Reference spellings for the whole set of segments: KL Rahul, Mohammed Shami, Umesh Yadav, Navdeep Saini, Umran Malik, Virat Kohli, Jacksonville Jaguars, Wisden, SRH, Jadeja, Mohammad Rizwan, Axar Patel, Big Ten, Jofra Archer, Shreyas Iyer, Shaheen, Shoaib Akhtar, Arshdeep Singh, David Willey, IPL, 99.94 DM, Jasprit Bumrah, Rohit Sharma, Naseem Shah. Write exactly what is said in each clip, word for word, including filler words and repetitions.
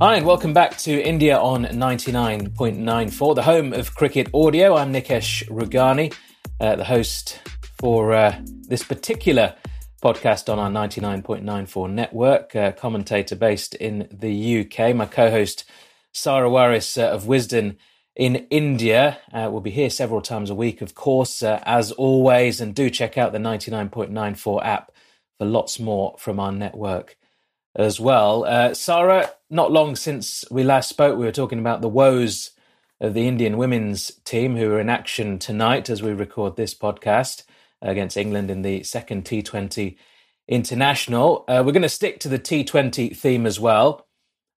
Hi and welcome back to India on ninety-nine point nine four, the home of cricket audio. I'm Nikesh Rughani, uh, the host for uh, this particular podcast on our ninety-nine point nine four network, uh, commentator based in the U K. My co-host Sarah Waris uh, of Wisden in India uh, will be here several times a week, of course, uh, as always. And do check out the ninety-nine point nine four app for lots more from our network as well. Uh, Sarah, not long since we last spoke, we were talking about the woes of the Indian women's team who are in action tonight as we record this podcast against England in the second T twenty International. Uh, we're going to stick to the T twenty theme as well.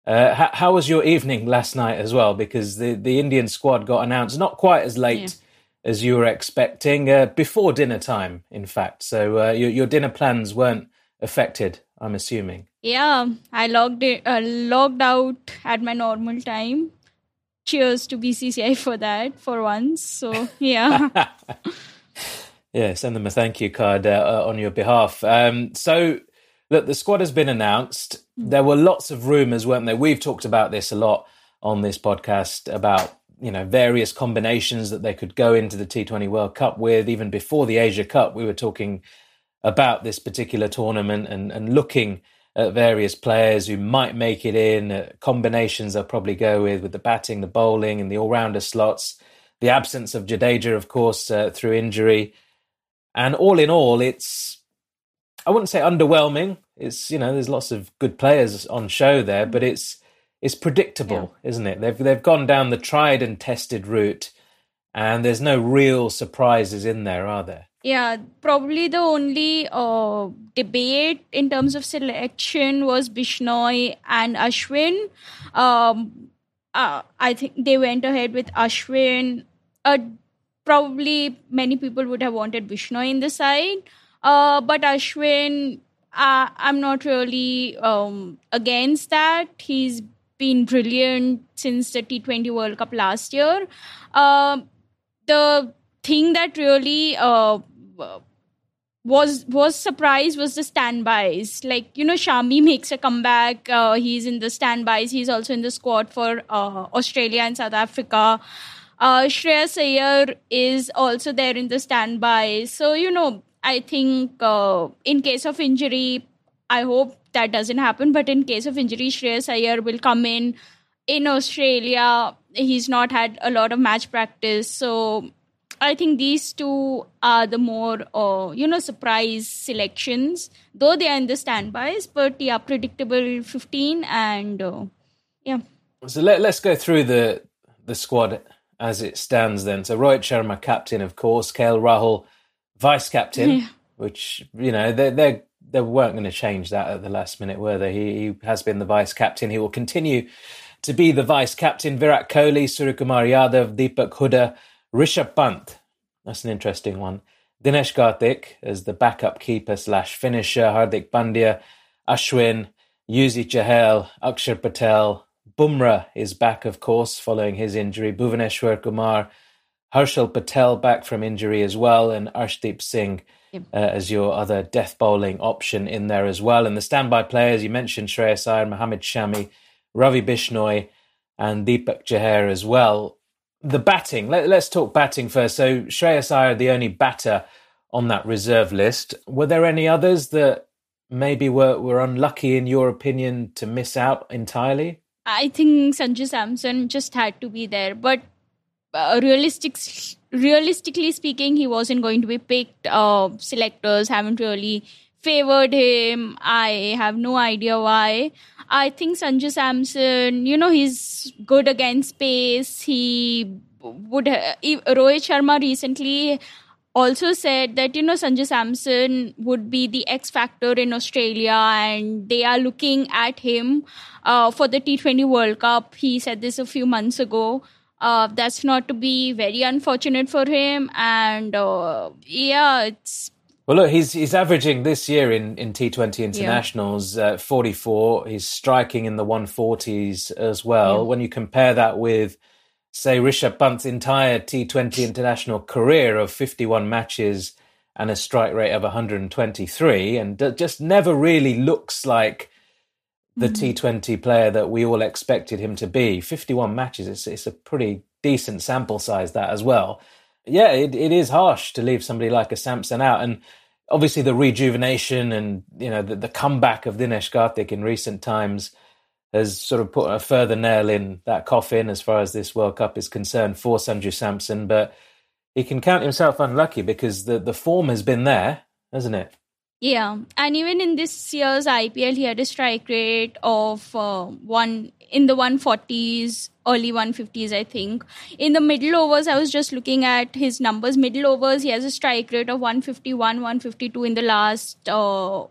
Uh, how, how was your evening last night as well? Because the, the Indian squad got announced not quite as late yeah. as you were expecting, uh, before dinner time, in fact. So uh, your, your dinner plans weren't affected, I'm assuming. Yeah, I logged in, uh, logged out at my normal time. Cheers to B C C I for that, for once. So, yeah. Yeah, send them a thank you card uh, on your behalf. Um, so, look, the squad has been announced. There were lots of rumours, weren't there? We've talked about this a lot on this podcast about, you know, various combinations that they could go into the T twenty World Cup with. Even before the Asia Cup, we were talking about this particular tournament and, and looking at various players who might make it in, uh, combinations they'll probably go with, with the batting, the bowling and the all-rounder slots. The absence of Jadeja, of course, uh, through injury. And all in all, it's, I wouldn't say underwhelming. It's, you know, there's lots of good players on show there, but it's it's predictable, yeah. isn't it? They've they've gone down the tried and tested route, and there's no real surprises in there, are there? Yeah, probably the only uh, debate in terms of selection was Bishnoi and Ashwin. Um, uh, I think they went ahead with Ashwin. Uh, Probably many people would have wanted Bishnoi in the side. Uh, but Ashwin, uh, I'm not really um, against that. He's been brilliant since the T twenty World Cup last year. Uh, the thing that really uh, was was surprised was the standbys. Like, you know, Shami makes a comeback. Uh, he's in the standbys. He's also in the squad for uh, Australia and South Africa. Uh, Shreyas Iyer is also there in the standby. So, you know, I think uh, in case of injury, I hope that doesn't happen. But in case of injury, Shreyas Iyer will come in. In Australia, he's not had a lot of match practice. So I think these two are the more, uh, you know, surprise selections. Though they are in the standbys, but yeah, predictable fifteen. And uh, yeah. So let, let's go through the the squad as it stands then. So Rohit Sharma, captain, of course. K L Rahul, vice-captain, yeah. which, you know, they they they weren't going to change that at the last minute, were they? He, he has been the vice-captain. He will continue to be the vice-captain. Virat Kohli, Suryakumar Yadav, Deepak Hooda, Rishabh Pant. That's an interesting one. Dinesh Karthik as the backup keeper slash finisher. Hardik Pandya, Ashwin, Yuzvendra Chahal, Axar Patel. Bumrah is back, of course, following his injury. Bhuvneshwar Kumar, Harshal Patel back from injury as well, and Arshdeep Singh yep. uh, as your other death bowling option in there as well. And the standby players, you mentioned Shreyas Iyer, Mohammed Shami, Ravi Bishnoi and Deepak Jahar as well. The batting, let, let's talk batting first. So Shreyas Iyer, the only batter on that reserve list. Were there any others that maybe were, were unlucky, in your opinion, to miss out entirely? I think Sanju Samson just had to be there. But uh, realistic, realistically speaking, he wasn't going to be picked. Uh, selectors haven't really favoured him. I have no idea why. I think Sanju Samson, you know, he's good against pace. He would... Ha- Rohit Sharma recently also said that, you know, Sanju Samson would be the X factor in Australia and they are looking at him uh, for the T twenty World Cup. He said this a few months ago. Uh, that's not to be very unfortunate for him. And uh, yeah, it's... Well, look, he's he's averaging this year in, in T twenty Internationals, yeah. uh, forty-four. He's striking in the one forties as well. Yeah. When you compare that with, say, Rishabh Pant's entire T twenty International career of fifty-one matches and a strike rate of one hundred twenty-three, and just never really looks like the T twenty player that we all expected him to be. fifty-one matches, it's, it's a pretty decent sample size, that as well. Yeah, it, it is harsh to leave somebody like a Samson out. And obviously the rejuvenation and, you know, the, the comeback of Dinesh Karthik in recent times has sort of put a further nail in that coffin as far as this World Cup is concerned for Sanju Samson. But he can count himself unlucky because the, the form has been there, hasn't it? Yeah, and even in this year's I P L, he had a strike rate of uh, one in the one forties, early one fifties, I think. In the middle overs, I was just looking at his numbers. Middle overs, he has a strike rate of one fifty-one, one fifty-two in the last uh,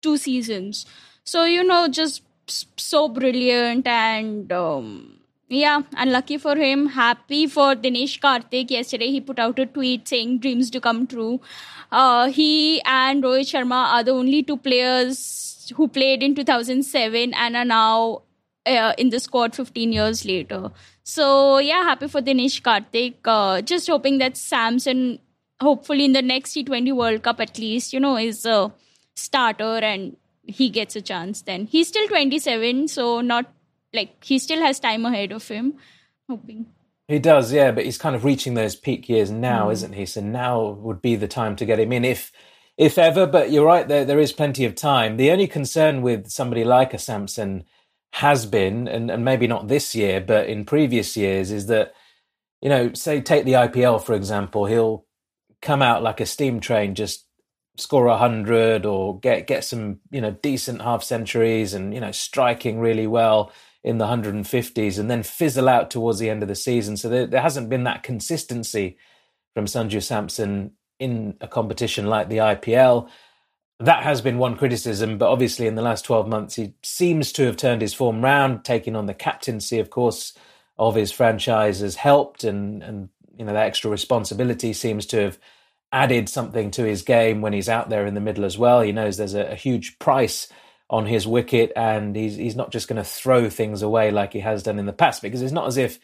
two seasons. So, you know, just so brilliant and... Um, Yeah, unlucky for him. Happy for Dinesh Karthik. Yesterday, he put out a tweet saying dreams do come true. Uh, he and Rohit Sharma are the only two players who played in two thousand seven and are now uh, in the squad fifteen years later. So, yeah, happy for Dinesh Karthik. Uh, just hoping that Samson, hopefully in the next T twenty World Cup at least, you know, is a starter and he gets a chance then. He's still twenty-seven, so not Like, he still has time ahead of him, hoping. He does, yeah, but he's kind of reaching those peak years now, mm. isn't he? So now would be the time to get him in, if if ever. But you're right, there there is plenty of time. The only concern with somebody like a Samson has been, and, and maybe not this year, but in previous years, is that, you know, say, take the I P L, for example, he'll come out like a steam train, just score one hundred or get, get some, you know, decent half-centuries and, you know, striking really well in the one fifties and then fizzle out towards the end of the season. So there, there hasn't been that consistency from Sanju Samson in a competition like the I P L. That has been one criticism, but obviously in the last twelve months, he seems to have turned his form round. Taking on the captaincy, of course, of his franchise has helped, and, and you know, that extra responsibility seems to have added something to his game when he's out there in the middle as well. He knows there's a, a huge price on his wicket, and he's he's not just going to throw things away like he has done in the past, because it's not as if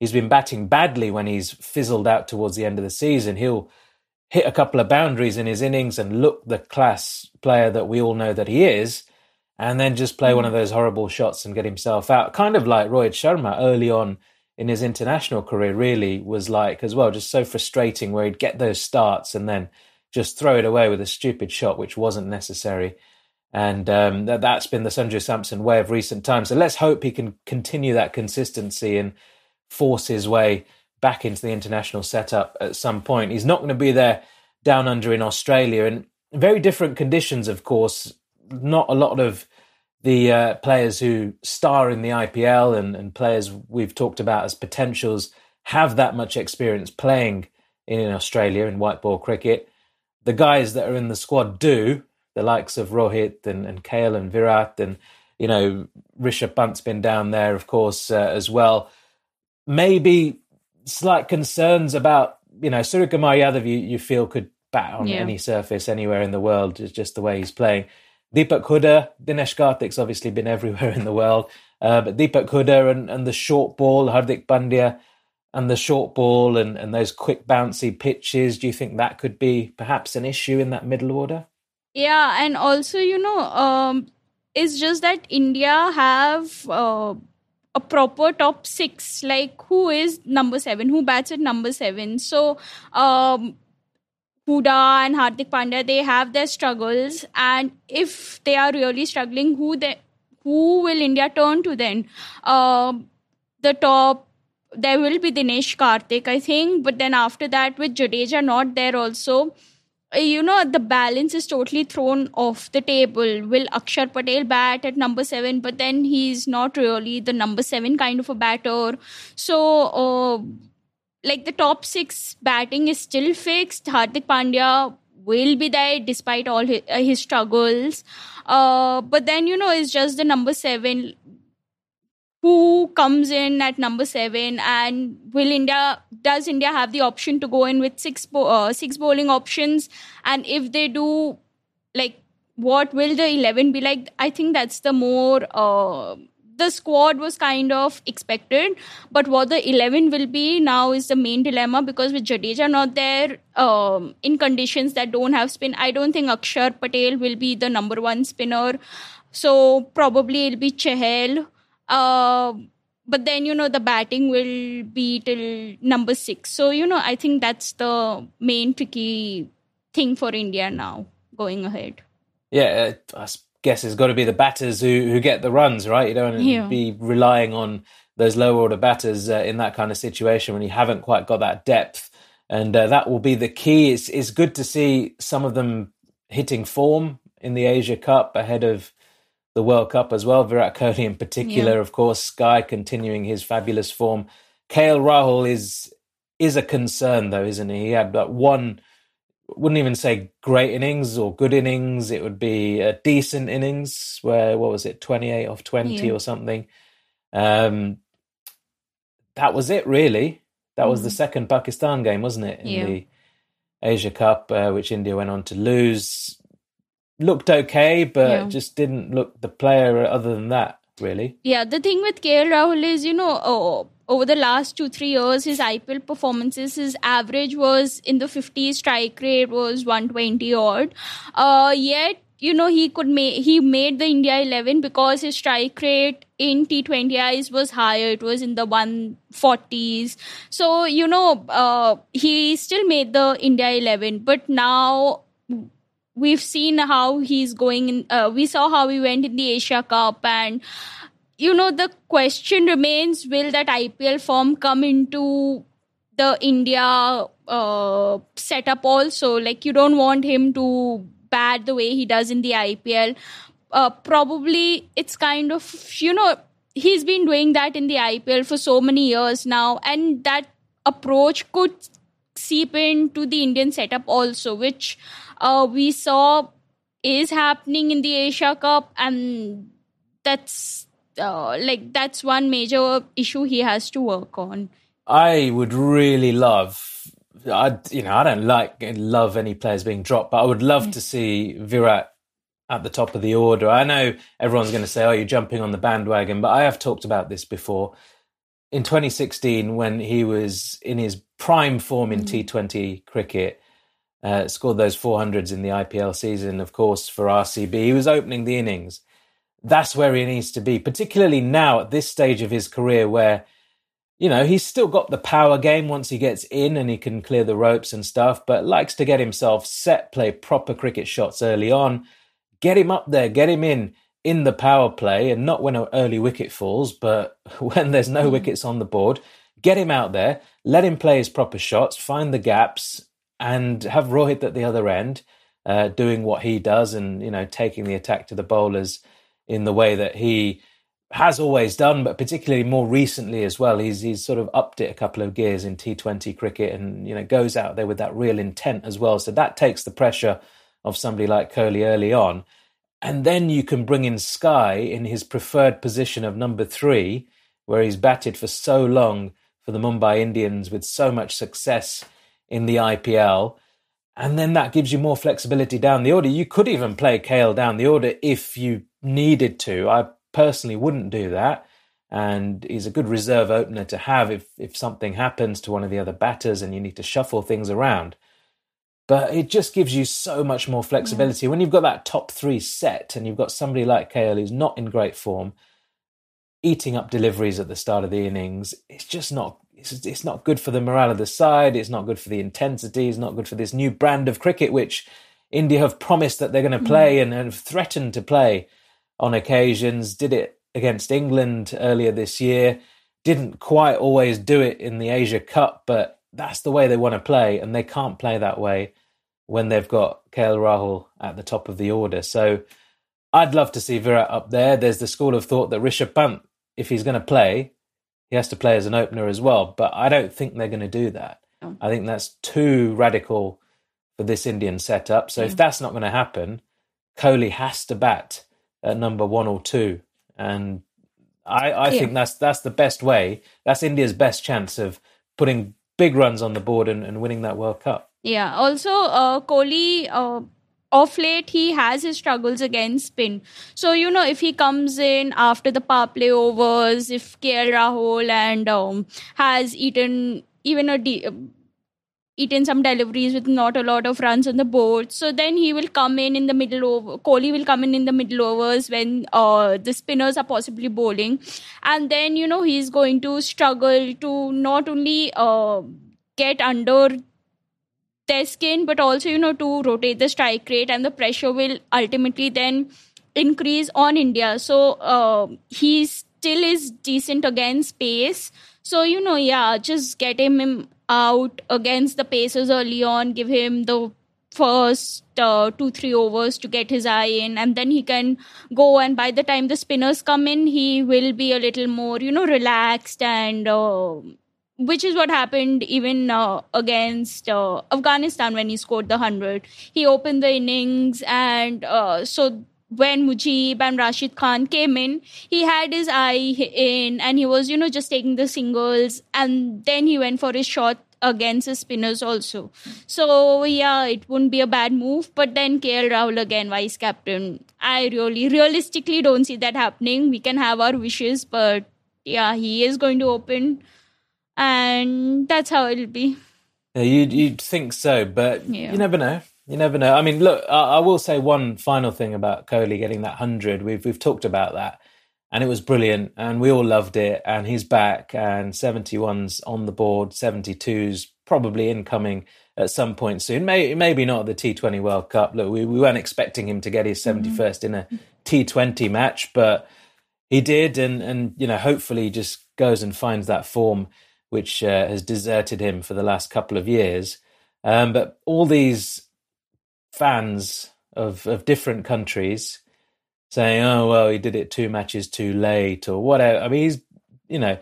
he's been batting badly when he's fizzled out towards the end of the season. He'll hit a couple of boundaries in his innings and look the class player that we all know that he is, and then just play one of those horrible shots and get himself out. Kind of like Rohit Sharma early on in his international career really was like as well, just so frustrating, where he'd get those starts and then just throw it away with a stupid shot which wasn't necessary. And um, that, that's been the Sanju Samson way of recent times. So let's hope he can continue that consistency and force his way back into the international setup at some point. He's not going to be there down under in Australia, and very different conditions, of course. Not a lot of the uh, players who star in the I P L and, and players we've talked about as potentials have that much experience playing in, in Australia in white ball cricket. The guys that are in the squad do. The likes of Rohit and, and K L and Virat, and, you know, Rishabh Pant's been down there, of course, uh, as well. Maybe slight concerns about, you know, Suryakumar Yadav, you, you feel could bat on yeah. any surface anywhere in the world, just the way he's playing. Deepak Hooda, Dinesh Karthik's obviously been everywhere in the world, uh, but Deepak Hooda and, and the short ball, Hardik Pandya and the short ball and, and those quick bouncy pitches, do you think that could be perhaps an issue in that middle order? Yeah, and also, you know, um, it's just that India have uh, a proper top six. Like, who is number seven? Who bats at number seven? So, um, Hooda and Hardik Pandya, they have their struggles. And if they are really struggling, who they, who will India turn to then? Uh, the top... There will be Dinesh Karthik, I think. But then after that, with Jadeja not there also... You know, the balance is totally thrown off the table. Will Axar Patel bat at number seven? But then he's not really the number seven kind of a batter. So, uh, like, the top six batting is still fixed. Hardik Pandya will be there despite all his, uh, his struggles. Uh, but then, you know, it's just the number seven. Who comes in at number seven, and will India, does India have the option to go in with six bo- uh, six bowling options? And if they do, like, what will the eleven be like? I think that's the more, uh, the squad was kind of expected. But what the eleven will be now is the main dilemma, because with Jadeja not there, um, in conditions that don't have spin, I don't think Axar Patel will be the number one spinner. So probably it'll be Chahal. Uh, but then, you know, the batting will be till number six. So, you know, I think that's the main tricky thing for India now going ahead. Yeah, I guess it's got to be the batters who, who get the runs, right? You don't yeah. be relying on those low-order batters uh, in that kind of situation when you haven't quite got that depth. And uh, that will be the key. It's, it's good to see some of them hitting form in the Asia Cup ahead of the World Cup as well. Virat Kohli in particular, yeah. of course. Sky continuing his fabulous form. K L Rahul is is a concern though, isn't he? He had like one, wouldn't even say great innings or good innings. It would be a decent innings where, what was it, twenty-eight off twenty yeah. or something. Um, that was it really. That mm. was the second Pakistan game, wasn't it? In yeah. the Asia Cup, uh, which India went on to lose. Looked okay, but yeah. just didn't look the player other than that, really. Yeah, the thing with K L Rahul is, you know, oh, over the last two, three years, his I P L performances, his average was in the fifties, strike rate was one twenty odd. Uh, yet, you know, he could ma- he made the India eleven because his strike rate in T twenty Is was higher. It was in the one forties. So, you know, uh, he still made the India eleven, but now we've seen how he's going in, uh, we saw how he went in the Asia Cup, and you know, the question remains, will that I P L form come into the India uh, setup also? Like, you don't want him to bat the way he does in the I P L. Uh, probably it's kind of, you know, he's been doing that in the I P L for so many years now, and that approach could seep into the Indian setup also, which Uh, we saw is happening in the Asia Cup, and that's uh, like that's one major issue he has to work on. I would really love, I you know, I don't like love any players being dropped, but I would love yeah. to see Virat at the top of the order. I know everyone's going to say, "Oh, you're jumping on the bandwagon," but I have talked about this before. In twenty sixteen, when he was in his prime form in mm-hmm. T twenty cricket. Uh, scored those four hundreds in the I P L season, of course, for R C B. He was opening the innings. That's where he needs to be, particularly now at this stage of his career where, you know, he's still got the power game once he gets in and he can clear the ropes and stuff, but likes to get himself set, play proper cricket shots early on, get him up there, get him in, in the power play, and not when an early wicket falls, but when there's no mm-hmm. wickets on the board, get him out there, let him play his proper shots, find the gaps, and have Rohit at the other end uh, doing what he does and, you know, taking the attack to the bowlers in the way that he has always done, but particularly more recently as well. He's he's sort of upped it a couple of gears in T twenty cricket and, you know, goes out there with that real intent as well. So that takes the pressure of somebody like Kohli early on. And then you can bring in Sky in his preferred position of number three, where he's batted for so long for the Mumbai Indians with so much success in the I P L, and then that gives you more flexibility down the order. You could even play K L down the order if you needed to. I personally wouldn't do that, and he's a good reserve opener to have if, if something happens to one of the other batters and you need to shuffle things around. But it just gives you so much more flexibility. Yeah. When you've got that top three set and you've got somebody like K L who's not in great form, eating up deliveries at the start of the innings, it's just not It's, it's not good for the morale of the side. It's not good for the intensity. It's not good for this new brand of cricket, which India have promised that they're going to play mm. and have threatened to play on occasions. Did it against England earlier this year. Didn't quite always do it in the Asia Cup, but that's the way they want to play. And they can't play that way when they've got K L Rahul at the top of the order. So I'd love to see Virat up there. There's the school of thought that Rishabh Pant, if he's going to play, he has to play as an opener as well, but I don't think they're going to do that. Oh. I think that's too radical for this Indian setup. So yeah. if that's not going to happen, Kohli has to bat at number one or two. And I, I yeah. think that's that's the best way. That's India's best chance of putting big runs on the board and, and winning that World Cup. Yeah. Also, uh, Kohli, uh, Off late, he has his struggles against spin. So, you know, if he comes in after the power play overs, if K L Rahul and um, has eaten even a de- eaten some deliveries with not a lot of runs on the board, so then he will come in in the middle over. Kohli will come in in the middle overs when uh, the spinners are possibly bowling. And then, you know, he's going to struggle to not only uh, get under their skin, but also, you know, to rotate the strike rate, and the pressure will ultimately then increase on India. So uh, he still is decent against pace. So, you know, yeah, just get him out against the paces early on, give him the first uh, two, three overs to get his eye in, and then he can go, and by the time the spinners come in, he will be a little more, you know, relaxed and... Uh, Which is what happened even uh, against uh, Afghanistan when he scored the one hundred. He opened the innings, and uh, so when Mujib and Rashid Khan came in, he had his eye in and he was, you know, just taking the singles, and then he went for his shot against the spinners also. So, yeah, it wouldn't be a bad move. But then K L Rahul again, vice captain. I really, realistically don't see that happening. We can have our wishes, but yeah, he is going to open... And that's how it'll be. Yeah, you'd, you'd think so, but yeah. you never know. You never know. I mean, look, I, I will say one final thing about Kohli getting that one hundred. We've, we've talked about that, and it was brilliant, and we all loved it, and he's back, and seventy-one's on the board, seventy-two's probably incoming at some point soon. Maybe, maybe not at the T twenty World Cup. Look, we, we weren't expecting him to get his seventy-first mm-hmm. in a T twenty match, but he did, and, and you know, hopefully he just goes and finds that form which uh, has deserted him for the last couple of years. Um, but all these fans of, of different countries saying, oh, well, he did it two matches too late or whatever. I mean, he's, you know,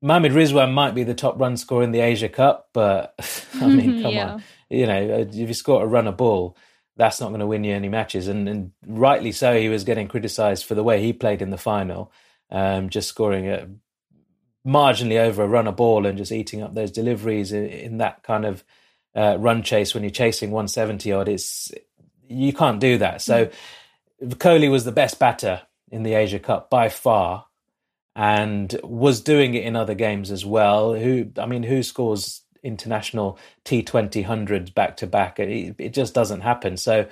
Mohammad Rizwan might be the top run scorer in the Asia Cup, but I mean, come yeah. on. You know, if you score a run a ball, that's not going to win you any matches. And, and rightly so, he was getting criticised for the way he played in the final, um, just scoring a marginally over a run a ball and just eating up those deliveries in, in that kind of uh, run chase when you're chasing one seventy odd. It's you can't do that. So mm-hmm. Kohli was the best batter in the Asia Cup by far, and was doing it in other games as well. Who I mean, who scores international T twenty hundreds back to back? It, it just doesn't happen. So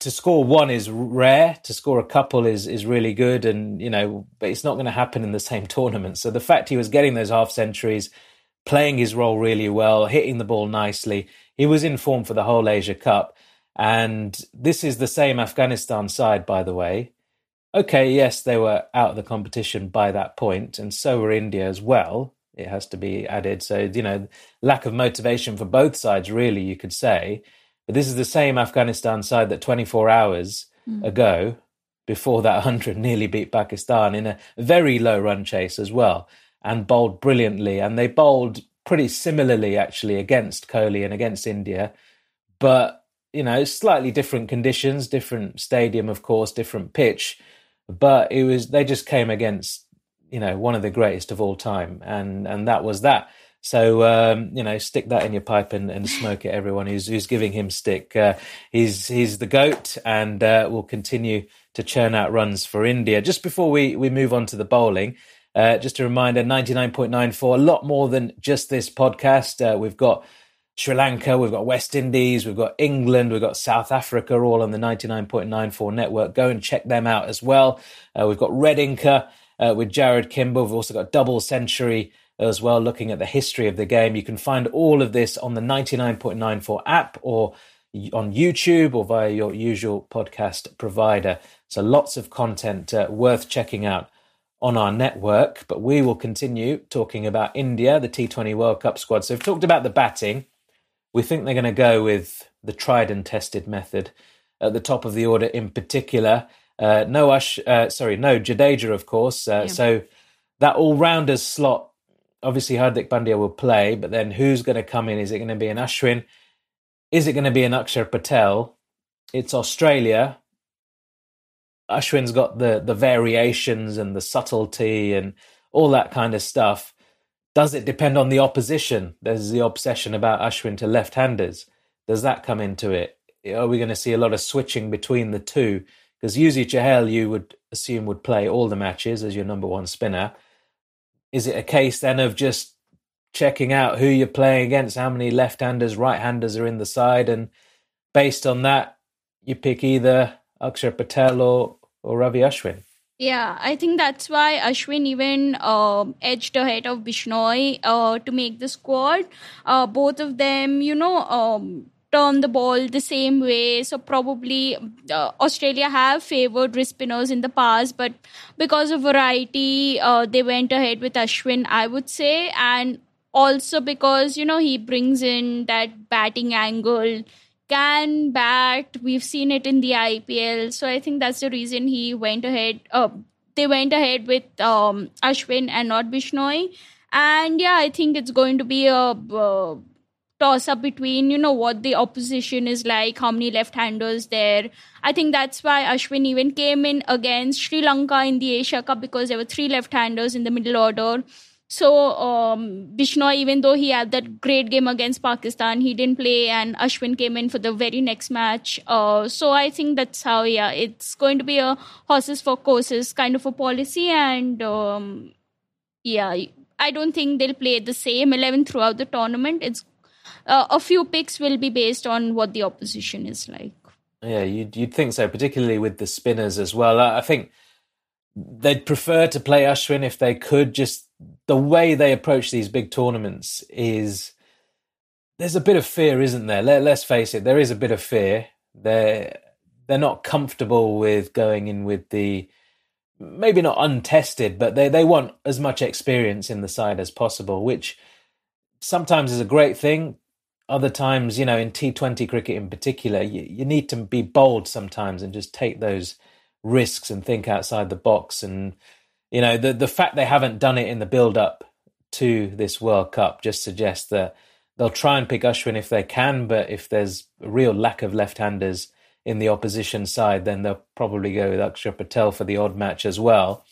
to score one is rare. To score a couple is is really good, and you know, but it's not going to happen in the same tournament. So the fact he was getting those half centuries, playing his role really well, hitting the ball nicely, he was in form for the whole Asia Cup. And this is the same Afghanistan side, by the way. Okay, yes, they were out of the competition by that point, and so were India as well. It has to be added. So you know, lack of motivation for both sides, really, you could say. But this is the same Afghanistan side that twenty-four hours mm. ago, before that one hundred, nearly beat Pakistan in a very low run chase as well, and bowled brilliantly. And they bowled pretty similarly, actually, against Kohli and against India. But, you know, slightly different conditions, different stadium, of course, different pitch. But it was they just came against, you know, one of the greatest of all time. And, and that was that. So, um, you know, stick that in your pipe and, and smoke it, everyone who's, who's giving him stick. Uh, he's he's the GOAT, and uh, will continue to churn out runs for India. Just before we, we move on to the bowling, uh, just a reminder, ninety-nine point nine four, a lot more than just this podcast. Uh, we've got Sri Lanka, we've got West Indies, we've got England, we've got South Africa, all on the ninety-nine point nine four network. Go and check them out as well. Uh, we've got Red Inca uh, with Jared Kimball. We've also got Double Century as well, looking at the history of the game. You can find all of this on the ninety-nine point nine four app or on YouTube or via your usual podcast provider. So lots of content uh, worth checking out on our network. But we will continue talking about India, the T twenty World Cup squad. So we've talked about the batting. We think they're going to go with the tried and tested method at the top of the order in particular. Uh, no, Ash, uh, sorry, no Jadeja, of course. Uh, yeah. So that all-rounders slot, obviously, Hardik Pandya will play, but then who's going to come in? Is it going to be an Ashwin? Is it going to be an Axar Patel? It's Australia. Ashwin's got the, the variations and the subtlety and all that kind of stuff. Does it depend on the opposition? There's the obsession about Ashwin to left-handers. Does that come into it? are we going to see a lot of switching between the two? Because Yuzi Chahal, you would assume, would play all the matches as your number one spinner. Is it a case then of just checking out who you're playing against, how many left-handers, right-handers are in the side, and based on that, you pick either Axar Patel or, or Ravi Ashwin? Yeah, I think that's why Ashwin even uh, edged ahead of Bishnoi uh, to make the squad. Uh, both of them, you know, um, turn the ball the same way. So probably uh, Australia have favoured wrist spinners in the past, but because of variety, uh, they went ahead with Ashwin, I would say. And also because, you know, he brings in that batting angle, can bat. We've seen it in the I P L. So I think that's the reason he went ahead. Uh, they went ahead with um, Ashwin and not Bishnoi. And yeah, I think it's going to be a uh, toss-up between, you know, what the opposition is like, how many left-handers there. I think that's why Ashwin even came in against Sri Lanka in the Asia Cup, because there were three left-handers in the middle order. So, um, Bishnoi, even though he had that great game against Pakistan, he didn't play, and Ashwin came in for the very next match. Uh, so, I think that's how, yeah, it's going to be a horses for courses kind of a policy. And, um, yeah, I don't think they'll play the same eleven throughout the tournament. It's uh, a few picks will be based on what the opposition is like. Yeah, you'd, you'd think so, particularly with the spinners as well. I think they'd prefer to play Ashwin if they could. Just the way they approach these big tournaments is, there's a bit of fear, isn't there? Let, let's face it, there is a bit of fear. They're, they're not comfortable with going in with the, maybe not untested, but they, they want as much experience in the side as possible, which sometimes is a great thing. Other times, you know, in T twenty cricket in particular, you, you need to be bold sometimes and just take those risks and think outside the box. And you know, the, the fact they haven't done it in the build-up to this World Cup just suggests that they'll try and pick Ashwin if they can, but if there's a real lack of left-handers in the opposition side, then they'll probably go with Axar Patel for the odd match as well.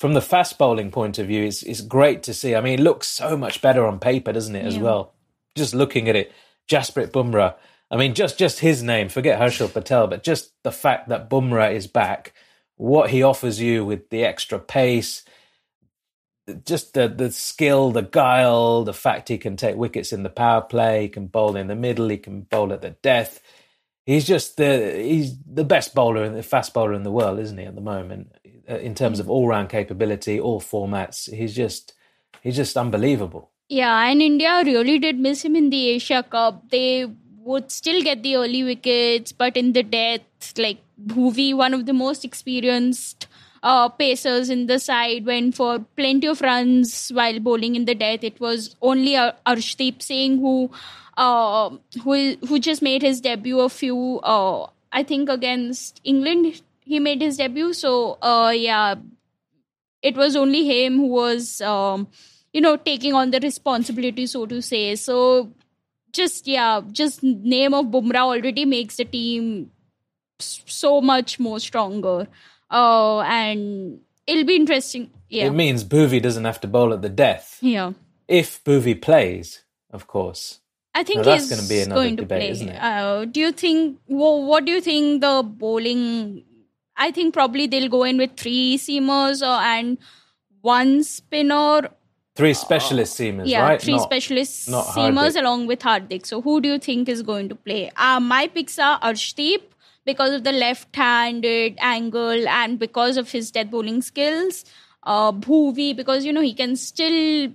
From the fast-bowling point of view, it's, it's great to see. I mean, it looks so much better on paper, doesn't it, yeah. as well? Just looking at it, Jasprit Bumrah. I mean, just, just his name, forget Harshal Patel, but just the fact that Bumrah is back, what he offers you with the extra pace, just the, the skill, the guile, the fact he can take wickets in the power play, he can bowl in the middle, he can bowl at the death. He's just the he's the best bowler and the fast bowler in the world, isn't he, at the moment, in terms of all-round capability, all formats. He's just he's just unbelievable. Yeah, and India really did miss him in the Asia Cup. They would still get the early wickets, but in the death, like Bhuvi, one of the most experienced uh, pacers in the side, went for plenty of runs while bowling in the death. It was only Ar- Arshdeep Singh who, uh, who who just made his debut a few, uh, I think against England, he made his debut. So, uh, yeah, it was only him who was, um, you know, taking on the responsibility, so to say. So, Just, yeah, just name of Bumrah already makes the team so much more stronger. Uh, and it'll be interesting. Yeah. It means Bhuvi doesn't have to bowl at the death. Yeah. If Bhuvi plays, of course. I think now, he's that's gonna be another going to debate, play. Isn't it? Uh, do you think, well, what do you think the bowling, I think probably they'll go in with three seamers or, and one spinner. Three specialist seamers, yeah, right? Yeah, three not, specialist not seamers along with Hardik. So who do you think is going to play? Uh, my picks are Arshdeep because of the left-handed angle and because of his death bowling skills. Uh, Bhuvi because, you know, he can still...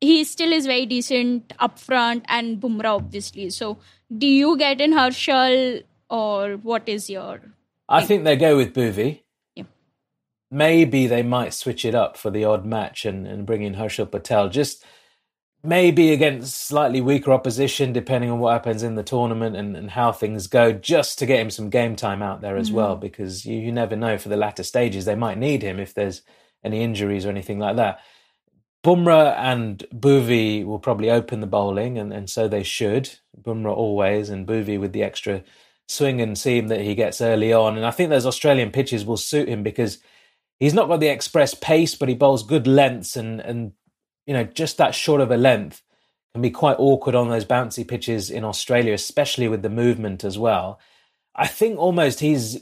He still is very decent up front, and Bumrah, obviously. So do you get in Harshal or what is your... pick? I think they go with Bhuvi. Maybe they might switch it up for the odd match and, and bring in Harshal Patel. Just maybe against slightly weaker opposition, depending on what happens in the tournament and, and how things go, just to get him some game time out there as mm-hmm. well, because you, you never know for the latter stages. They might need him if there's any injuries or anything like that. Bumrah and Bhuvi will probably open the bowling, and, and so they should. Bumrah always, and Bhuvi with the extra swing and seam that he gets early on. And I think those Australian pitches will suit him because... he's not got the express pace, but he bowls good lengths and, and you know, just that short of a length can be quite awkward on those bouncy pitches in Australia, especially with the movement as well. I think almost he's,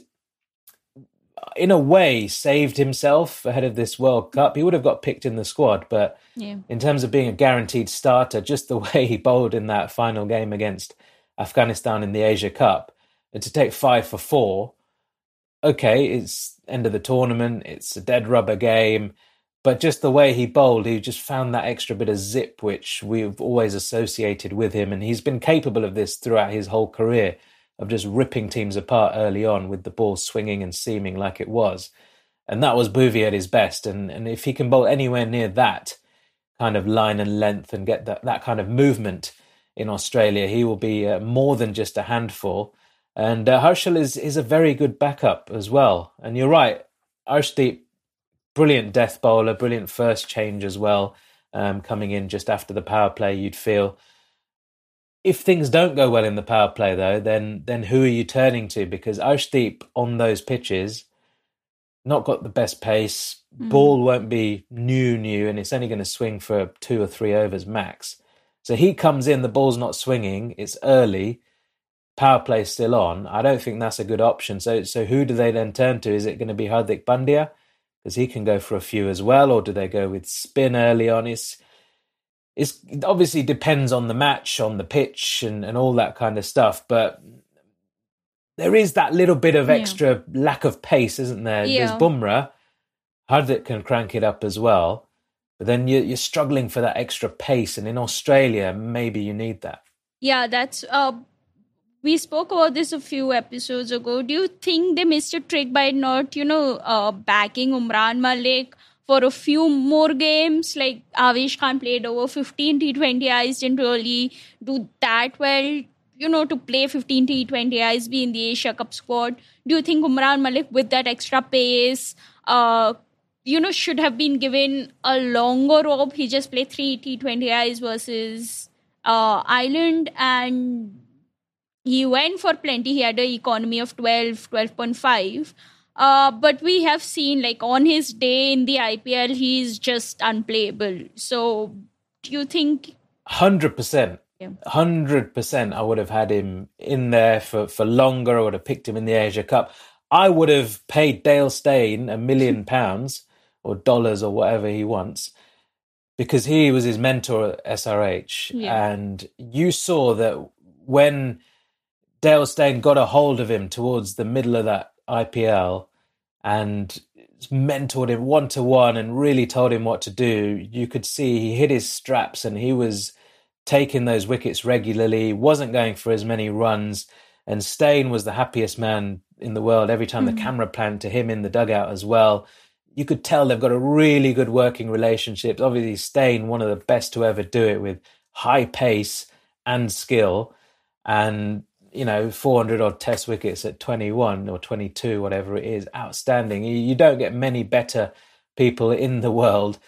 in a way, saved himself ahead of this World Cup. He would have got picked in the squad, but yeah. in terms of being a guaranteed starter, just the way he bowled in that final game against Afghanistan in the Asia Cup, and to take five for four, okay, it's end of the tournament, it's a dead rubber game, but just the way he bowled, he just found that extra bit of zip, which we've always associated with him, and he's been capable of this throughout his whole career, of just ripping teams apart early on with the ball swinging and seeming like it was. And that was Bhuvi at his best. And, and if he can bowl anywhere near that kind of line and length and get that, that kind of movement in Australia, he will be uh, more than just a handful. And uh, Harshal is, is a very good backup as well. And you're right, Arshdeep, brilliant death bowler, brilliant first change as well, um, coming in just after the power play, you'd feel. If things don't go well in the power play, though, then then who are you turning to? Because Arshdeep on those pitches, not got the best pace, mm. ball won't be new, new, and it's only going to swing for two or three overs max. So he comes in, the ball's not swinging, it's early, power play's still on. I don't think that's a good option. So so who do they then turn to? Is it going to be Hardik Pandya? Because he can go for a few as well, or do they go with spin early on? It's, It's, it obviously depends on the match, on the pitch and, and all that kind of stuff. But there is that little bit of extra yeah. lack of pace, isn't there? Yeah. There's Bumrah. Hardik can crank it up as well. But then you're, you're struggling for that extra pace. And in Australia, maybe you need that. Yeah, that's... Uh, we spoke about this a few episodes ago. Do you think they missed a trick by not, you know, uh, backing Umran Malik for a few more games? Like Avish Khan played over fifteen T twenty Is, didn't really do that well, you know, to play fifteen T twenty Is, be in the Asia Cup squad. Do you think Umran Malik, with that extra pace, uh, you know, should have been given a longer rope? He just played three T twenty Is versus uh, Ireland, and he went for plenty. He had an economy of twelve, twelve point five. Uh, but we have seen, like, on his day in the I P L, he's just unplayable. So, do you think... one hundred percent. Yeah. one hundred percent I would have had him in there for, for longer. I would have picked him in the Asia Cup. I would have paid Dale Steyn a million pounds or dollars or whatever he wants, because he was his mentor at S R H. Yeah. And you saw that when Dale Steyn got a hold of him towards the middle of that I P L and mentored him one-to-one and really told him what to do, you could see he hit his straps and he was taking those wickets regularly, wasn't going for as many runs, and Steyn was the happiest man in the world every time mm-hmm. the camera panned to him in the dugout as well. You could tell they've got a really good working relationship. Obviously, Steyn, one of the best to ever do it, with high pace and skill, and you know, four hundred odd test wickets at twenty-one or twenty-two, whatever it is, outstanding. You don't get many better people in the world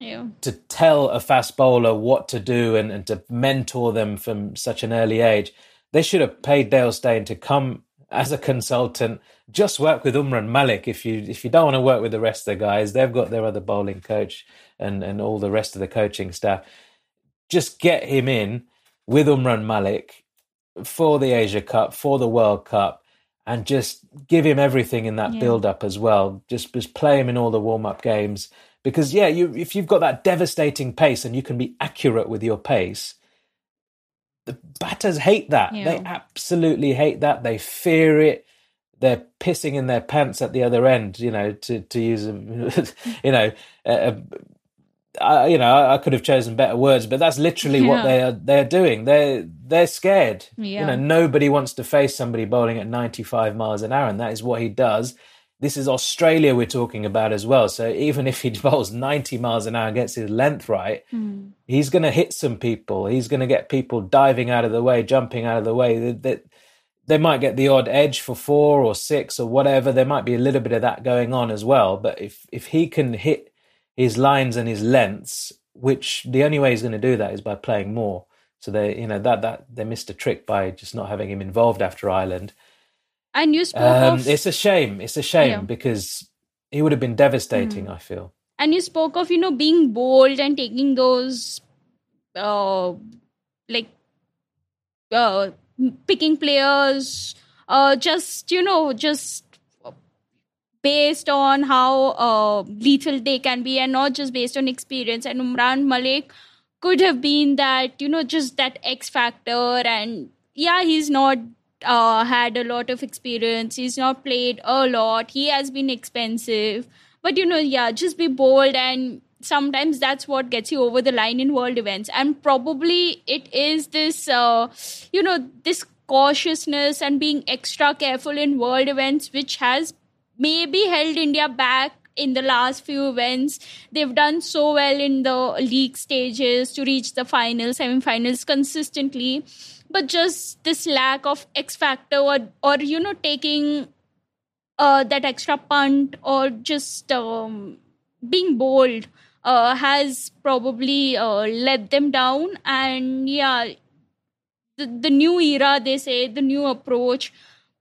yeah. to tell a fast bowler what to do and, and to mentor them from such an early age. They should have paid Dale Steyn to come as a consultant, just work with Umran Malik. If you if you don't want to work with the rest of the guys, they've got their other bowling coach and, and all the rest of the coaching staff. Just get him in with Umran Malik for the Asia Cup, for the World Cup, and just give him everything in that yeah. build-up as well. Just, just play him in all the warm-up games. Because, yeah, you, if you've got that devastating pace and you can be accurate with your pace, the batters hate that. Yeah. They absolutely hate that. They fear it. They're pissing in their pants at the other end, you know, to, to use, you know... A, a, I, you know, I could have chosen better words, but that's literally yeah. what they are they're doing. They're they're scared. Yeah. You know, nobody wants to face somebody bowling at ninety-five miles an hour, and that is what he does. This is Australia we're talking about as well. So even if he bowls ninety miles an hour and gets his length right, mm. he's going to hit some people. He's going to get people diving out of the way, jumping out of the way. They, they, they might get the odd edge for four or six or whatever. There might be a little bit of that going on as well. But if if he can hit his lines and his lengths, which the only way he's going to do that is by playing more. So they, you know, that that they missed a trick by just not having him involved after Ireland. And you spoke um, of... It's a shame. It's a shame yeah. because he would have been devastating, mm. I feel. And you spoke of, you know, being bold and taking those uh, like uh, picking players, uh, just, you know, just based on how uh, lethal they can be and not just based on experience. And Umran Malik could have been that, you know, just that X factor. And yeah, he's not uh, had a lot of experience. He's not played a lot. He has been expensive. But, you know, yeah, just be bold. And sometimes that's what gets you over the line in world events. And probably it is this, uh, you know, this cautiousness and being extra careful in world events, which has maybe held India back in the last few events. They've done so well in the league stages to reach the finals, semi-finals consistently. But just this lack of X factor or, or you know, taking uh, that extra punt or just um, being bold uh, has probably uh, let them down. And yeah, the, the new era, they say, the new approach.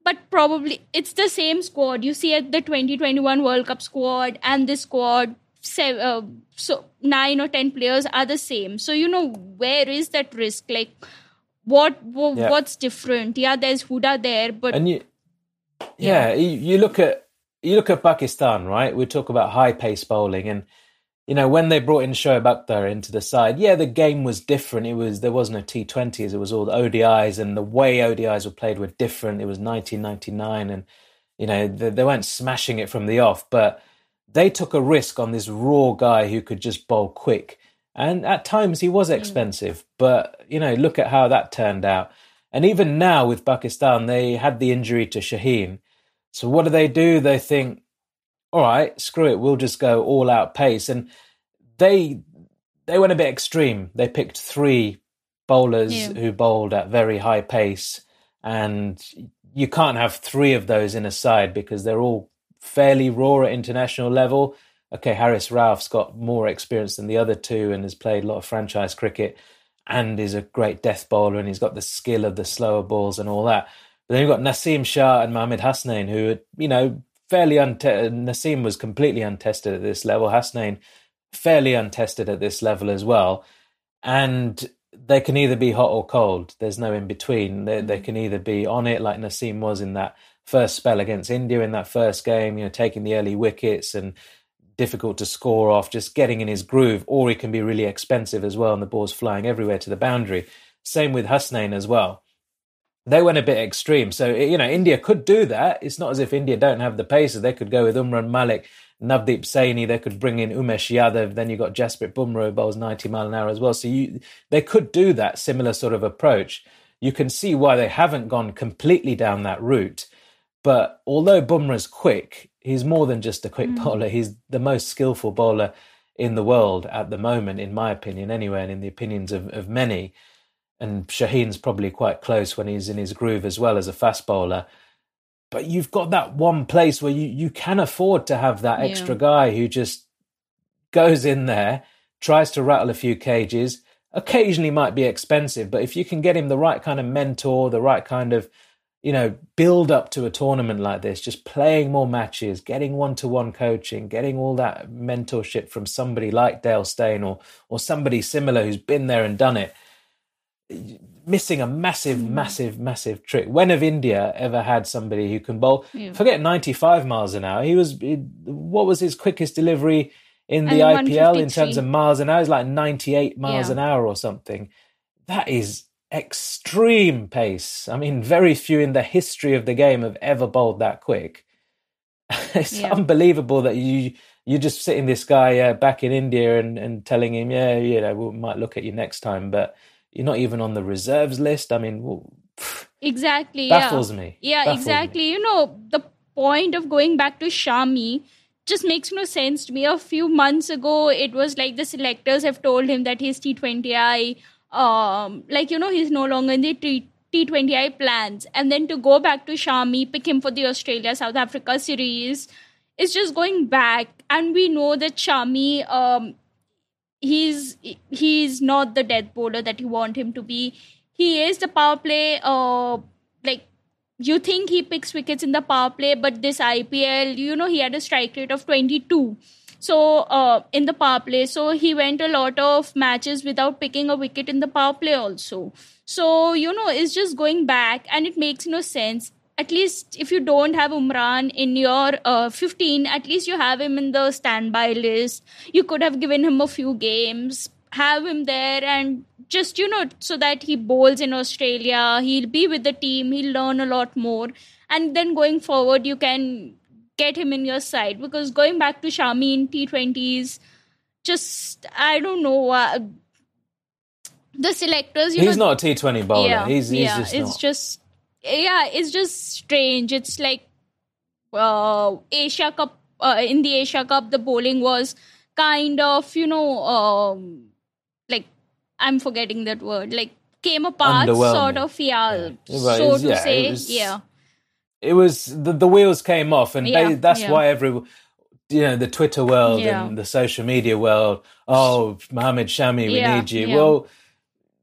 But probably it's the same squad. You see at the twenty twenty-one World Cup squad and this squad, seven, uh, so nine or ten players are the same. So, you know, where is that risk? Like, what, what yeah. what's different? Yeah, there's Hooda there, but and you, yeah, yeah, you look at you look at Pakistan, right? We talk about high pace bowling, and you know when they brought in Shoaib Akhtar into the side, yeah, the game was different. It was there wasn't a T twenty s; it was all the O D Is, and the way O D Is were played were different. It was nineteen ninety-nine, and you know they, they weren't smashing it from the off, but they took a risk on this raw guy who could just bowl quick. And at times he was expensive, but, you know, look at how that turned out. And even now with Pakistan, they had the injury to Shaheen. So what do they do? They think, all right, screw it. We'll just go all out pace. And they they went a bit extreme. They picked three bowlers yeah. who bowled at very high pace. And you can't have three of those in a side because they're all fairly raw at international level. Okay, Harris Ralph's got more experience than the other two and has played a lot of franchise cricket and is a great death bowler and he's got the skill of the slower balls and all that. But then you've got Naseem Shah and Mohammad Hasnain who, are, you know, fairly untested. Naseem was completely untested at this level. Hasnain, fairly untested at this level as well. And they can either be hot or cold. There's no in between. They, they can either be on it like Naseem was in that first spell against India in that first game, you know, taking the early wickets and difficult to score off, just getting in his groove, or he can be really expensive as well and the ball's flying everywhere to the boundary. Same with Hasnain as well. They went a bit extreme. So, you know, India could do that. It's not as if India don't have the paces. They could go with Umran Malik, Navdeep Saini, they could bring in Umesh Yadav, then you've got Jasprit Bumrah who bowls ninety mile an hour as well. So you, they could do that similar sort of approach. You can see why they haven't gone completely down that route. But although Bumrah's quick, he's more than just a quick mm. bowler. He's the most skillful bowler in the world at the moment, in my opinion anyway, and in the opinions of, of many. And Shaheen's probably quite close when he's in his groove as well as a fast bowler. But you've got that one place where you, you can afford to have that yeah. extra guy who just goes in there, tries to rattle a few cages, occasionally might be expensive, but if you can get him the right kind of mentor, the right kind of, you know, build up to a tournament like this, just playing more matches, getting one-to-one coaching, getting all that mentorship from somebody like Dale Steyn or or somebody similar who's been there and done it. Missing a massive, mm. massive, massive trick. When have India ever had somebody who can bowl? Yeah. Forget ninety-five miles an hour. He was, he, what was his quickest delivery in the and I P L in terms of miles an hour? It's like ninety-eight miles yeah. an hour or something. That is extreme pace. I mean, very few in the history of the game have ever bowled that quick. It's yeah. unbelievable that you you're just sitting this guy uh, back in India and, and telling him, yeah, you know, we might look at you next time, but you're not even on the reserves list. I mean, well, exactly, baffles yeah. me. Yeah, baffles exactly. Me. You know, the point of going back to Shami just makes no sense to me. A few months ago, it was like the selectors have told him that his T twenty I. Um, like, you know, he's no longer in the T twenty I plans. And then to go back to Shami, pick him for the Australia-South Africa series, is just going back. And we know that Shami, um, he's he's not the death bowler that you want him to be. He is the power play. Uh, like, you think he picks wickets in the power play, but this I P L, you know, he had a strike rate of twenty-two. So uh, in the power play, so he went a lot of matches without picking a wicket in the power play also. So, you know, it's just going back and it makes no sense. At least if you don't have Umran in your uh, fifteen, at least you have him in the standby list. You could have given him a few games, have him there and just, you know, so that he bowls in Australia, he'll be with the team, he'll learn a lot more. And then going forward, you can get him in your side. Because going back to Shami in T twenties, just, I don't know, uh, the selectors... You he's know, not a T twenty bowler. Yeah, he's, he's yeah, just it's not. Just... Yeah, it's just strange. It's like uh, Asia Cup, uh, in the Asia Cup, the bowling was kind of, you know, um, like, I'm forgetting that word, like came apart sort of, yeah, yeah. so was, to yeah, say. It was, yeah. It was, the, the wheels came off and yeah, they, that's yeah. why every, you know, the Twitter world yeah. and the social media world, oh, Mohammed Shami, we yeah, need you. Yeah. Well,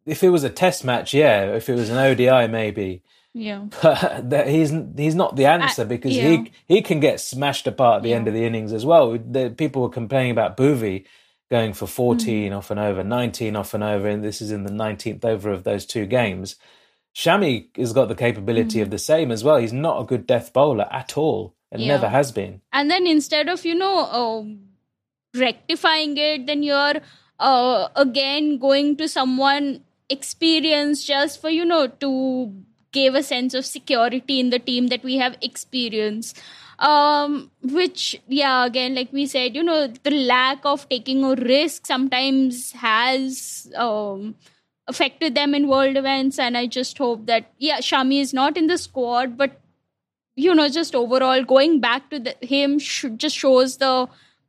if it was a test match, yeah. If it was an O D I, maybe. Yeah, but that he's he's not the answer because I, yeah. he he can get smashed apart at the yeah. end of the innings as well. The, people were complaining about Bhuvi going for fourteen mm. off and over, nineteen off and over, and this is in the nineteenth over of those two games. Shami has got the capability mm. of the same as well. He's not a good death bowler at all, and yeah. never has been. And then instead of, you know, um, rectifying it, then you're uh, again going to someone experienced just for, you know, to... gave a sense of security in the team that we have experience. Um, which, yeah, again, like we said, you know, the lack of taking a risk sometimes has um, affected them in world events. And I just hope that, yeah, Shami is not in the squad, but, you know, just overall going back to the, him should, just shows the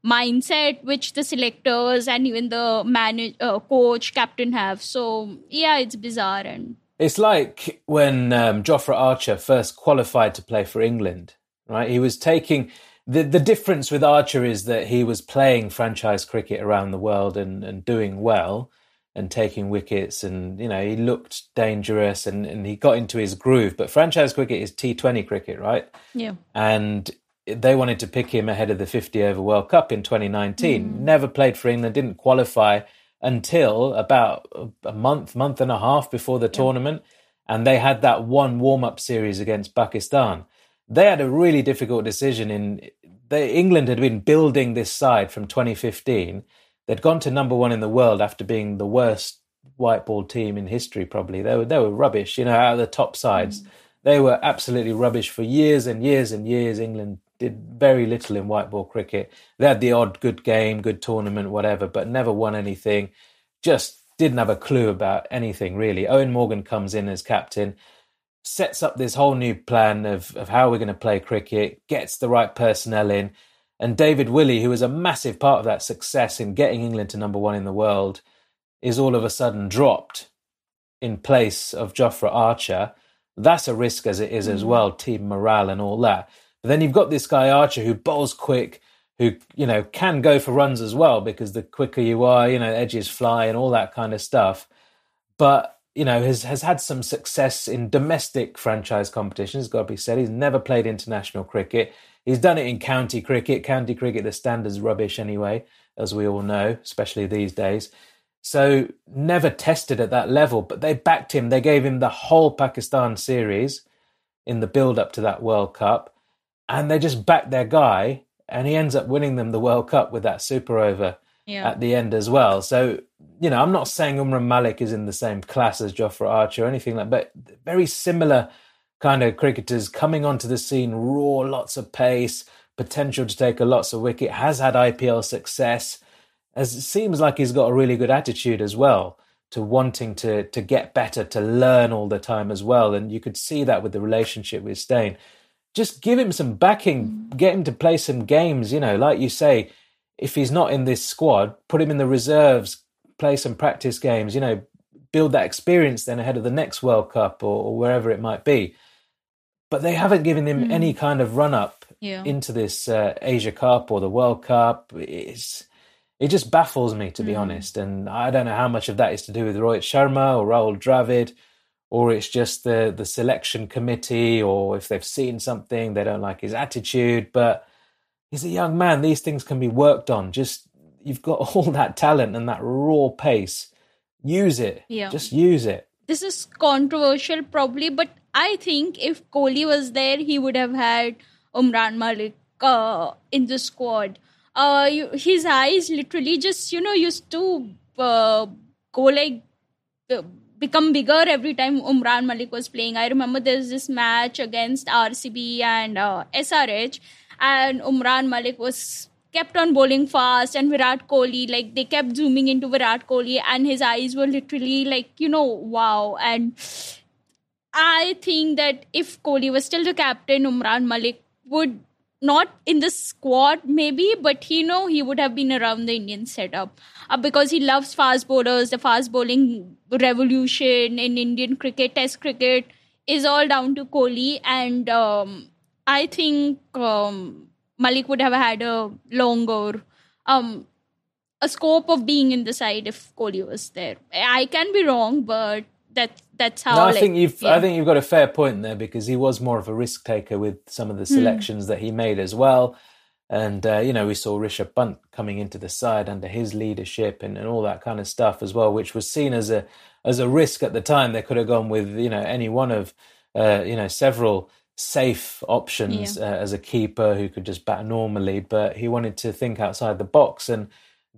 mindset which the selectors and even the manage, uh, coach, captain have. So, yeah, it's bizarre and... It's like when um, Jofra Archer first qualified to play for England, right? He was taking... The, the difference with Archer is that he was playing franchise cricket around the world and, and doing well and taking wickets and, you know, he looked dangerous and, and he got into his groove. But franchise cricket is T twenty cricket, right? Yeah. And they wanted to pick him ahead of the fifty-over World Cup in twenty nineteen. Mm. Never played for England, didn't qualify... until about a month, month and a half before the yeah. tournament. And they had that one warm-up series against Pakistan. They had a really difficult decision. In they, England had been building this side from twenty fifteen. They'd gone to number one in the world after being the worst white ball team in history, probably. They were, they were rubbish, you know, out of the top sides. Mm. They were absolutely rubbish for years and years and years. England did very little in white ball cricket. They had the odd good game, good tournament, whatever, but never won anything. Just didn't have a clue about anything, really. Owen Morgan comes in as captain, sets up this whole new plan of, of how we're going to play cricket, gets the right personnel in. And David Willey, who was a massive part of that success in getting England to number one in the world, is all of a sudden dropped in place of Jofra Archer. That's a risk as it is mm. as well, team morale and all that. But then you've got this guy Archer who bowls quick, who, you know, can go for runs as well because the quicker you are, you know, edges fly and all that kind of stuff. But, you know, has, has had some success in domestic franchise competitions, got to be said. He's never played international cricket. He's done it in county cricket. County cricket, the standard's rubbish anyway, as we all know, especially these days. So never tested at that level, but they backed him. They gave him the whole Pakistan series in the build-up to that World Cup. And they just back their guy and he ends up winning them the World Cup with that super over yeah. at the end as well. So, you know, I'm not saying Umran Malik is in the same class as Jofra Archer or anything like that, but very similar kind of cricketers coming onto the scene, raw, lots of pace, potential to take a lots of wicket, has had I P L success. As it seems like he's got a really good attitude as well to wanting to, to get better, to learn all the time as well. And you could see that with the relationship with Steyn. Just give him some backing, get him to play some games, you know, like you say, if he's not in this squad, put him in the reserves, play some practice games, you know, build that experience then ahead of the next World Cup or, or wherever it might be. But they haven't given him mm. any kind of run-up yeah. into this uh, Asia Cup or the World Cup. It's, it just baffles me, to mm. be honest. And I don't know how much of that is to do with Rohit Sharma or Rahul Dravid, or it's just the, the selection committee, or if they've seen something, they don't like his attitude. But he's a young man. These things can be worked on. Just, you've got all that talent and that raw pace. Use it. Yeah. Just use it. This is controversial probably, but I think if Kohli was there, he would have had Umran Malik uh, in the squad. Uh, you, his eyes literally just, you know, used to uh, go like, uh, become bigger every time Umran Malik was playing. I remember there's this match against R C B and uh, S R H, and Umran Malik was kept on bowling fast, and Virat Kohli, like, they kept zooming into Virat Kohli, and his eyes were literally like, you know, wow. And I think that if Kohli was still the captain, Umran Malik would not in the squad maybe, but he, you know, he would have been around the Indian setup uh, because he loves fast bowlers. The fast bowling revolution in Indian cricket, test cricket, is all down to Kohli. And um, I think um, Malik would have had a longer um, a scope of being in the side if Kohli was there. I can be wrong, but That, that's how... No, I, like, think you've, yeah. I think you've got a fair point there, because he was more of a risk taker with some of the selections mm. that he made as well. And, uh, you know, we saw Rishabh Pant coming into the side under his leadership and, and all that kind of stuff as well, which was seen as a as a risk at the time. They could have gone with, you know, any one of, uh, you know, several safe options yeah. uh, as a keeper who could just bat normally. But he wanted to think outside the box and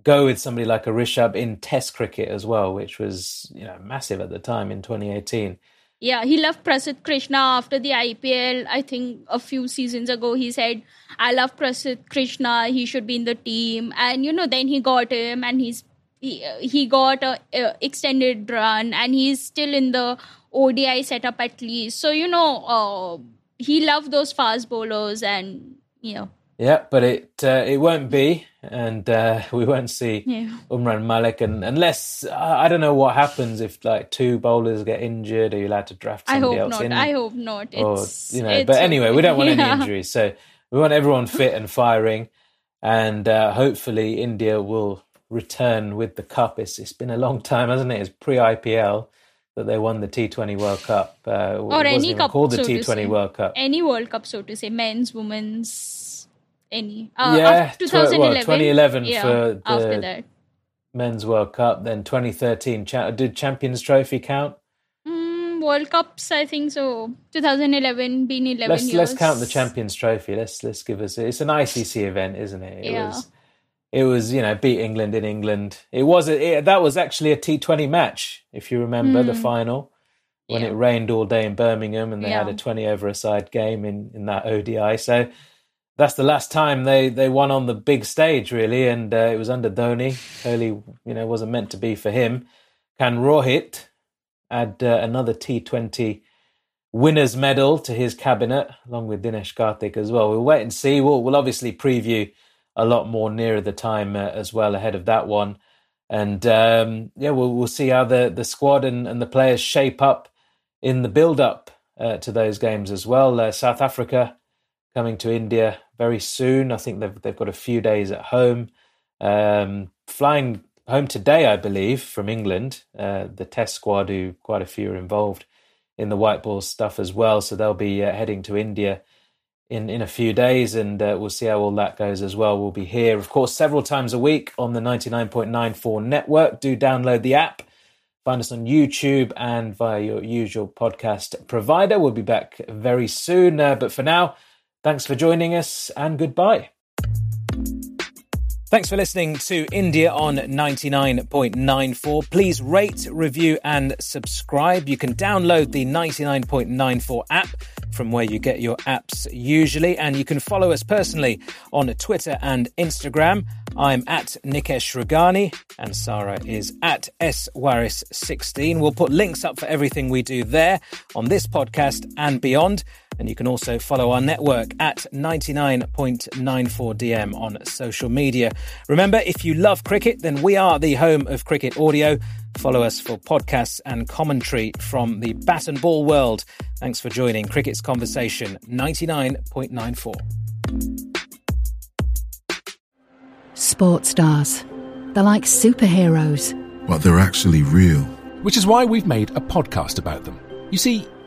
go with somebody like a Rishabh in test cricket as well, which was, you know, massive at the time in twenty eighteen. Yeah, he loved Prasidh Krishna after the I P L. I think a few seasons ago he said, I love Prasidh Krishna, he should be in the team. And, you know, then he got him, and he's he, he got a, a extended run, and he's still in the O D I setup at least. So, you know, uh, he loved those fast bowlers, and, you know. Yeah, but it uh, it won't be, and uh, we won't see yeah. Umran Malik, and unless I don't know what happens if like two bowlers get injured. Are you allowed to draft somebody I hope else not. in? I hope not. Or, it's, you know, it's but anyway, we don't want yeah. any injuries, so we want everyone fit and firing, and uh, hopefully India will return with the cup. It's it's been a long time, hasn't it? It's pre I P L that they won the T twenty World Cup, uh, or it any wasn't even cup called the so T twenty World Cup, any World Cup, so to say, men's, women's. Any uh, yeah, twenty eleven, well, twenty eleven yeah, for the Men's World Cup, then twenty thirteen. Cha- did Champions Trophy count? Mm, World Cups, I think so. twenty eleven, been eleven let's, years. Let's count the Champions Trophy. Let's let's give us. It's an I C C event, isn't it? It yeah. was. It was, you know, beat England in England. It was a, it, that was actually a T twenty match, if you remember mm. the final when yeah. it rained all day in Birmingham, and they yeah. had a twenty over a side game in in that O D I. So. That's the last time they, they won on the big stage, really, and uh, it was under Dhoni. Kohli, you know, wasn't meant to be for him. Can Rohit add uh, another T twenty winners medal to his cabinet, along with Dinesh Karthik as well? We'll wait and see. We'll, we'll obviously preview a lot more nearer the time uh, as well ahead of that one. And, um, yeah, we'll, we'll see how the, the squad and, and the players shape up in the build-up uh, to those games as well. Uh, South Africa coming to India very soon. I think they've they've got a few days at home. Um, flying home today, I believe, from England. Uh, the Test squad, who quite a few are involved in the white ball stuff as well, so they'll be uh, heading to India in in a few days, and uh, we'll see how all that goes as well. We'll be here, of course, several times a week on the ninety-nine point nine four network. Do download the app. Find us on YouTube and via your usual podcast provider. We'll be back very soon, uh, but for now. Thanks for joining us, and goodbye. Thanks for listening to India on ninety-nine point nine four. Please rate, review and subscribe. You can download the ninety-nine point nine four app from where you get your apps usually. And you can follow us personally on Twitter and Instagram. I'm at Nikesh Rughani, and Sarah is at S Waris sixteen. We'll put links up for everything we do there on this podcast and beyond. And you can also follow our network at ninety-nine point nine four D M on social media. Remember, if you love cricket, then we are the home of cricket audio. Follow us for podcasts and commentary from the bat and ball world. Thanks for joining Cricket's Conversation ninety-nine point nine four. Sports stars. They're like superheroes. But they're actually real. Which is why we've made a podcast about them. You see,